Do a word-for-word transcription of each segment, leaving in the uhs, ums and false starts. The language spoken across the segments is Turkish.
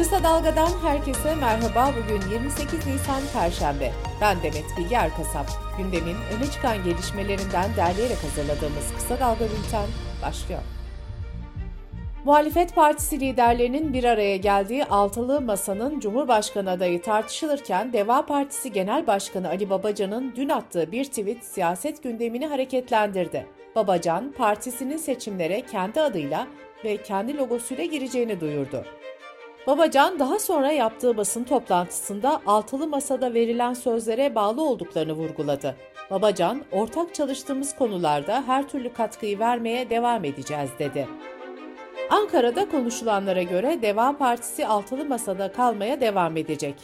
Kısa Dalga'dan herkese merhaba. Bugün yirmi sekiz Nisan Perşembe. Ben Demet Bilge Erkasap. Gündemin öne çıkan gelişmelerinden derleyerek hazırladığımız Kısa Dalga Bülten başlıyor. Muhalefet partisi liderlerinin bir araya geldiği altılı masanın Cumhurbaşkanı adayı tartışılırken Deva Partisi Genel Başkanı Ali Babacan'ın dün attığı bir tweet siyaset gündemini hareketlendirdi. Babacan, partisinin seçimlere kendi adıyla ve kendi logosuyla gireceğini duyurdu. Babacan daha sonra yaptığı basın toplantısında altılı masada verilen sözlere bağlı olduklarını vurguladı. Babacan, ortak çalıştığımız konularda her türlü katkıyı vermeye devam edeceğiz dedi. Ankara'da konuşulanlara göre Deva Partisi altılı masada kalmaya devam edecek.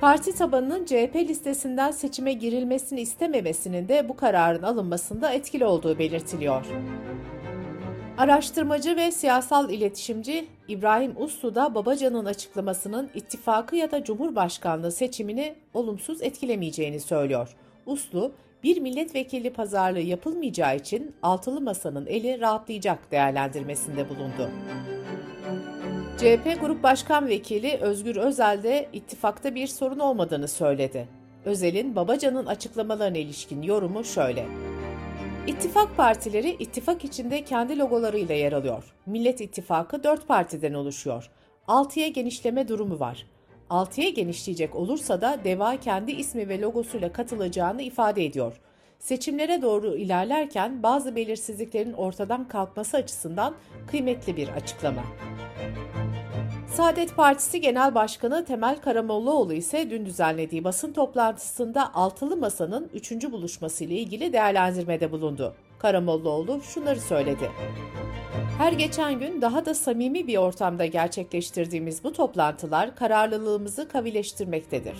Parti tabanının C H P listesinden seçime girilmesini istememesinin de bu kararın alınmasında etkili olduğu belirtiliyor. Araştırmacı ve siyasal iletişimci İbrahim Uslu da Babacan'ın açıklamasının ittifakı ya da Cumhurbaşkanlığı seçimini olumsuz etkilemeyeceğini söylüyor. Uslu, bir milletvekili pazarlığı yapılmayacağı için altılı masanın eli rahatlayacak değerlendirmesinde bulundu. C H P Grup Başkan Vekili Özgür Özel de ittifakta bir sorun olmadığını söyledi. Özel'in Babacan'ın açıklamalarına ilişkin yorumu şöyle: İttifak partileri ittifak içinde kendi logolarıyla yer alıyor. Millet İttifakı dört partiden oluşuyor. altıya genişleme durumu var. altıya genişleyecek olursa da DEVA kendi ismi ve logosuyla katılacağını ifade ediyor. Seçimlere doğru ilerlerken bazı belirsizliklerin ortadan kalkması açısından kıymetli bir açıklama. Saadet Partisi Genel Başkanı Temel Karamolluoğlu ise dün düzenlediği basın toplantısında altılı masanın üçüncü buluşması ile ilgili değerlendirmede bulundu. Karamollaoğlu şunları söyledi: Her geçen gün daha da samimi bir ortamda gerçekleştirdiğimiz bu toplantılar kararlılığımızı kavileştirmektedir.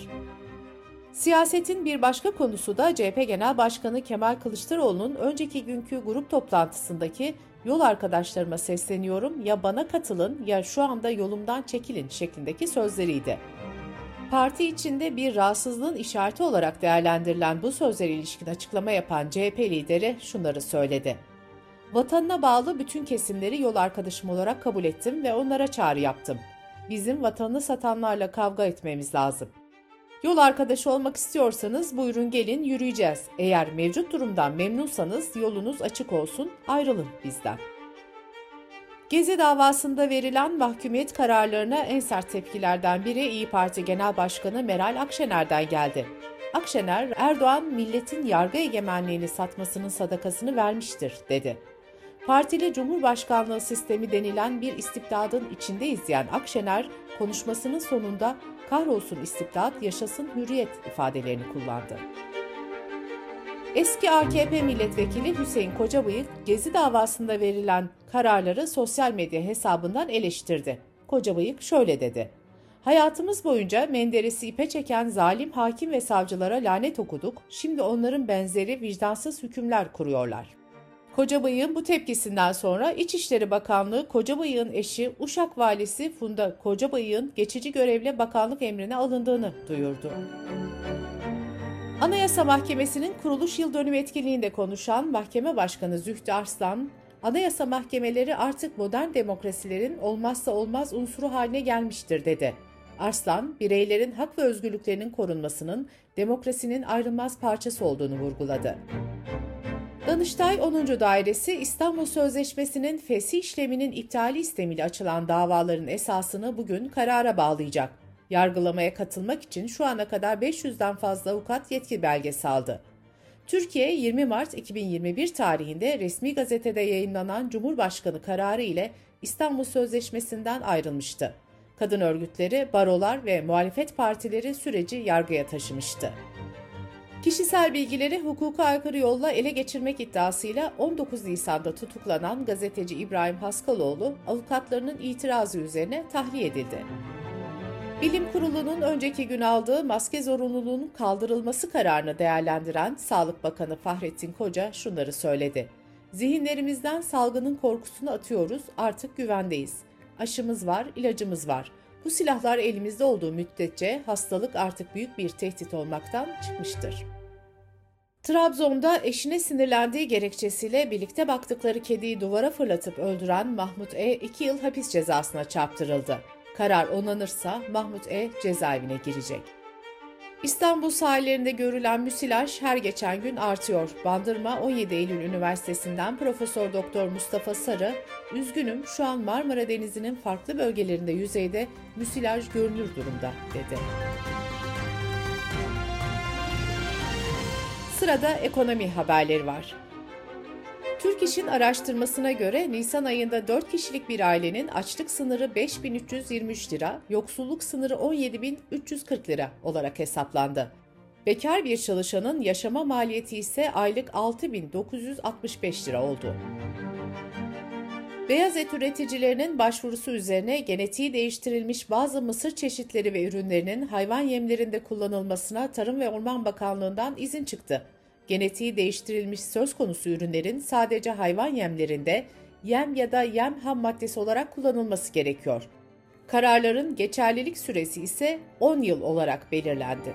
Siyasetin bir başka konusu da C H P Genel Başkanı Kemal Kılıçdaroğlu'nun önceki günkü grup toplantısındaki "Yol arkadaşlarıma sesleniyorum, ya bana katılın ya şu anda yolumdan çekilin" şeklindeki sözleriydi. Parti içinde bir rahatsızlığın işareti olarak değerlendirilen bu sözlere ilişkin açıklama yapan C H P lideri şunları söyledi: Vatanına bağlı bütün kesimleri yol arkadaşım olarak kabul ettim ve onlara çağrı yaptım. Bizim vatanını satanlarla kavga etmemiz lazım. Yol arkadaşı olmak istiyorsanız buyurun gelin, yürüyeceğiz. Eğer mevcut durumdan memnunsanız yolunuz açık olsun, ayrılın bizden. Gezi davasında verilen mahkumiyet kararlarına en sert tepkilerden biri İyi Parti Genel Başkanı Meral Akşener'den geldi. Akşener, Erdoğan milletin yargı egemenliğini satmasının sadakasını vermiştir dedi. Partili Cumhurbaşkanlığı sistemi denilen bir istibdadın içindeyiz diyen Akşener, konuşmasının sonunda "Kahrolsun istibdat, yaşasın hürriyet" ifadelerini kullandı. Eski A K P milletvekili Hüseyin Kocabıyık, Gezi davasında verilen kararları sosyal medya hesabından eleştirdi. Kocabıyık şöyle dedi: Hayatımız boyunca menderesi ipe çeken zalim hakim ve savcılara lanet okuduk, şimdi onların benzeri vicdansız hükümler kuruyorlar. Kocabıyık'ın bu tepkisinden sonra İçişleri Bakanlığı, Kocabıyık'ın eşi Uşak Valisi Funda Kocabıyık'ın geçici görevle bakanlık emrine alındığını duyurdu. Anayasa Mahkemesi'nin kuruluş yıl dönümü etkinliğinde konuşan Mahkeme Başkanı Zühtü Arslan, "Anayasa mahkemeleri artık modern demokrasilerin olmazsa olmaz unsuru haline gelmiştir" dedi. Arslan, bireylerin hak ve özgürlüklerinin korunmasının demokrasinin ayrılmaz parçası olduğunu vurguladı. Danıştay onuncu Dairesi, İstanbul Sözleşmesi'nin fesih işleminin iptali istemiyle açılan davaların esasını bugün karara bağlayacak. Yargılamaya katılmak için şu ana kadar beş yüzden fazla avukat yetki belgesi aldı. Türkiye, yirmi Mart iki bin yirmi bir tarihinde resmi gazetede yayınlanan Cumhurbaşkanı kararı ile İstanbul Sözleşmesi'nden ayrılmıştı. Kadın örgütleri, barolar ve muhalefet partileri süreci yargıya taşımıştı. Kişisel bilgileri hukuka aykırı yolla ele geçirmek iddiasıyla on dokuz Nisan'da tutuklanan gazeteci İbrahim Haskaloğlu, avukatlarının itirazı üzerine tahliye edildi. Bilim Kurulu'nun önceki gün aldığı maske zorunluluğunun kaldırılması kararını değerlendiren Sağlık Bakanı Fahrettin Koca şunları söyledi: Zihinlerimizden salgının korkusunu atıyoruz, artık güvendeyiz. Aşımız var, ilacımız var. Bu silahlar elimizde olduğu müddetçe hastalık artık büyük bir tehdit olmaktan çıkmıştır. Trabzon'da eşine sinirlendiği gerekçesiyle birlikte baktıkları kediyi duvara fırlatıp öldüren Mahmut E. iki yıl hapis cezasına çarptırıldı. Karar onanırsa Mahmut E. cezaevine girecek. İstanbul sahillerinde görülen müsilaj her geçen gün artıyor. Bandırma on yedi Eylül Üniversitesi'nden Profesör Doktor Mustafa Sarı, "Üzgünüm, şu an Marmara Denizi'nin farklı bölgelerinde yüzeyde müsilaj görünür durumda," dedi. Sırada ekonomi haberleri var. Türk-İş'in araştırmasına göre Nisan ayında dört kişilik bir ailenin açlık sınırı beş bin üç yüz yirmi üç lira, yoksulluk sınırı on yedi bin üç yüz kırk lira olarak hesaplandı. Bekar bir çalışanın yaşama maliyeti ise aylık altı bin dokuz yüz altmış beş lira oldu. Beyaz et üreticilerinin başvurusu üzerine genetiği değiştirilmiş bazı mısır çeşitleri ve ürünlerinin hayvan yemlerinde kullanılmasına Tarım ve Orman Bakanlığı'ndan izin çıktı. Genetiği değiştirilmiş söz konusu ürünlerin sadece hayvan yemlerinde yem ya da yem ham maddesi olarak kullanılması gerekiyor. Kararların geçerlilik süresi ise on yıl olarak belirlendi.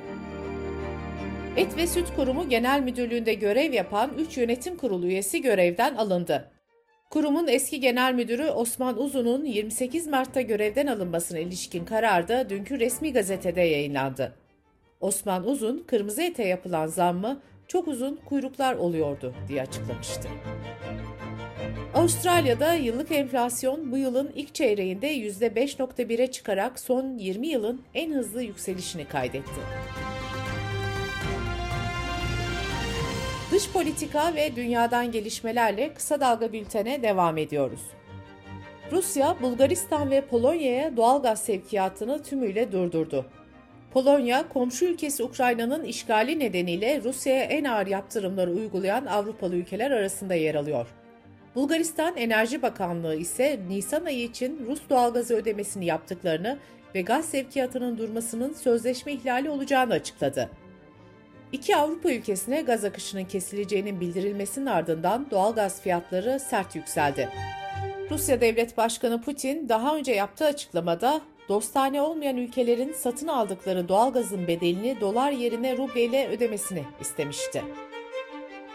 Et ve Süt Kurumu Genel Müdürlüğü'nde görev yapan üç yönetim kurulu üyesi görevden alındı. Kurumun eski genel müdürü Osman Uzun'un yirmi sekiz Mart'ta görevden alınmasına ilişkin karar da dünkü resmi gazetede yayınlandı. Osman Uzun, kırmızı ete yapılan zammı "çok uzun kuyruklar oluyordu" diye açıklamıştı. Avustralya'da yıllık enflasyon bu yılın ilk çeyreğinde yüzde beş virgül bire çıkarak son yirmi yılın en hızlı yükselişini kaydetti. Dış politika ve dünyadan gelişmelerle Kısa Dalga Bülten'e devam ediyoruz. Rusya, Bulgaristan ve Polonya'ya doğal gaz sevkiyatını tümüyle durdurdu. Polonya, komşu ülkesi Ukrayna'nın işgali nedeniyle Rusya'ya en ağır yaptırımları uygulayan Avrupalı ülkeler arasında yer alıyor. Bulgaristan Enerji Bakanlığı ise Nisan ayı için Rus doğalgazı ödemesini yaptıklarını ve gaz sevkiyatının durmasının sözleşme ihlali olacağını açıkladı. İki Avrupa ülkesine gaz akışının kesileceğinin bildirilmesinin ardından doğalgaz fiyatları sert yükseldi. Rusya Devlet Başkanı Putin daha önce yaptığı açıklamada, "dostane olmayan ülkelerin satın aldıkları doğalgazın bedelini dolar yerine rubleyle ödemesini istemişti."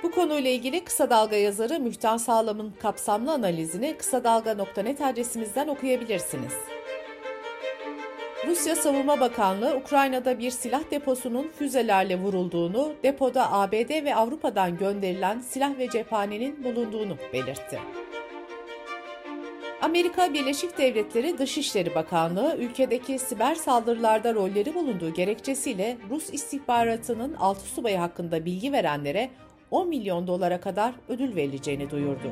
Bu konuyla ilgili Kısa Dalga yazarı Mühtar Sağlam'ın kapsamlı analizini Kısa Dalga nokta net adresimizden okuyabilirsiniz. Rusya Savunma Bakanlığı, Ukrayna'da bir silah deposunun füzelerle vurulduğunu, depoda A B D ve Avrupa'dan gönderilen silah ve cephanenin bulunduğunu belirtti. Amerika Birleşik Devletleri Dışişleri Bakanlığı, ülkedeki siber saldırılarda rolleri bulunduğu gerekçesiyle Rus istihbaratının altı subayı hakkında bilgi verenlere on milyon dolara kadar ödül verileceğini duyurdu.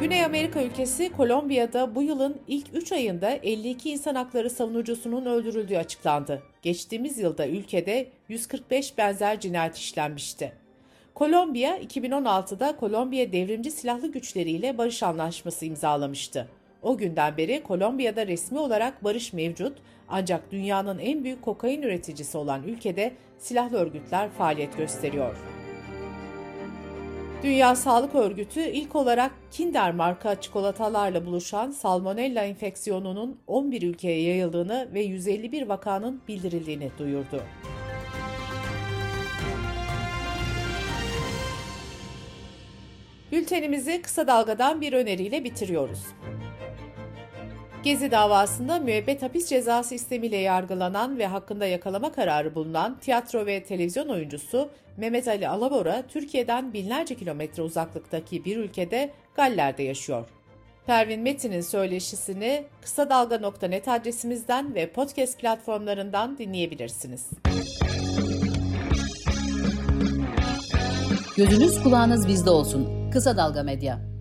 Güney Amerika ülkesi Kolombiya'da bu yılın ilk üç ayında elli iki insan hakları savunucusunun öldürüldüğü açıklandı. Geçtiğimiz yılda ülkede yüz kırk beş benzer cinayet işlenmişti. Kolombiya, iki bin on altıda Kolombiya Devrimci Silahlı Güçleri ile barış anlaşması imzalamıştı. O günden beri Kolombiya'da resmi olarak barış mevcut, ancak dünyanın en büyük kokain üreticisi olan ülkede silahlı örgütler faaliyet gösteriyor. Dünya Sağlık Örgütü ilk olarak Kinder marka çikolatalarla buluşan salmonella enfeksiyonunun on bir ülkeye yayıldığını ve yüz elli bir vakanın bildirildiğini duyurdu. Bültenimizi Kısa Dalga'dan bir öneriyle bitiriyoruz. Gezi davasında müebbet hapis cezası istemiyle yargılanan ve hakkında yakalama kararı bulunan tiyatro ve televizyon oyuncusu Mehmet Ali Alabora, Türkiye'den binlerce kilometre uzaklıktaki bir ülkede Galler'de yaşıyor. Pervin Metin'in söyleşisini Kısa Dalga nokta net adresimizden ve podcast platformlarından dinleyebilirsiniz. Gözünüz kulağınız bizde olsun. Kısa Dalga Medya.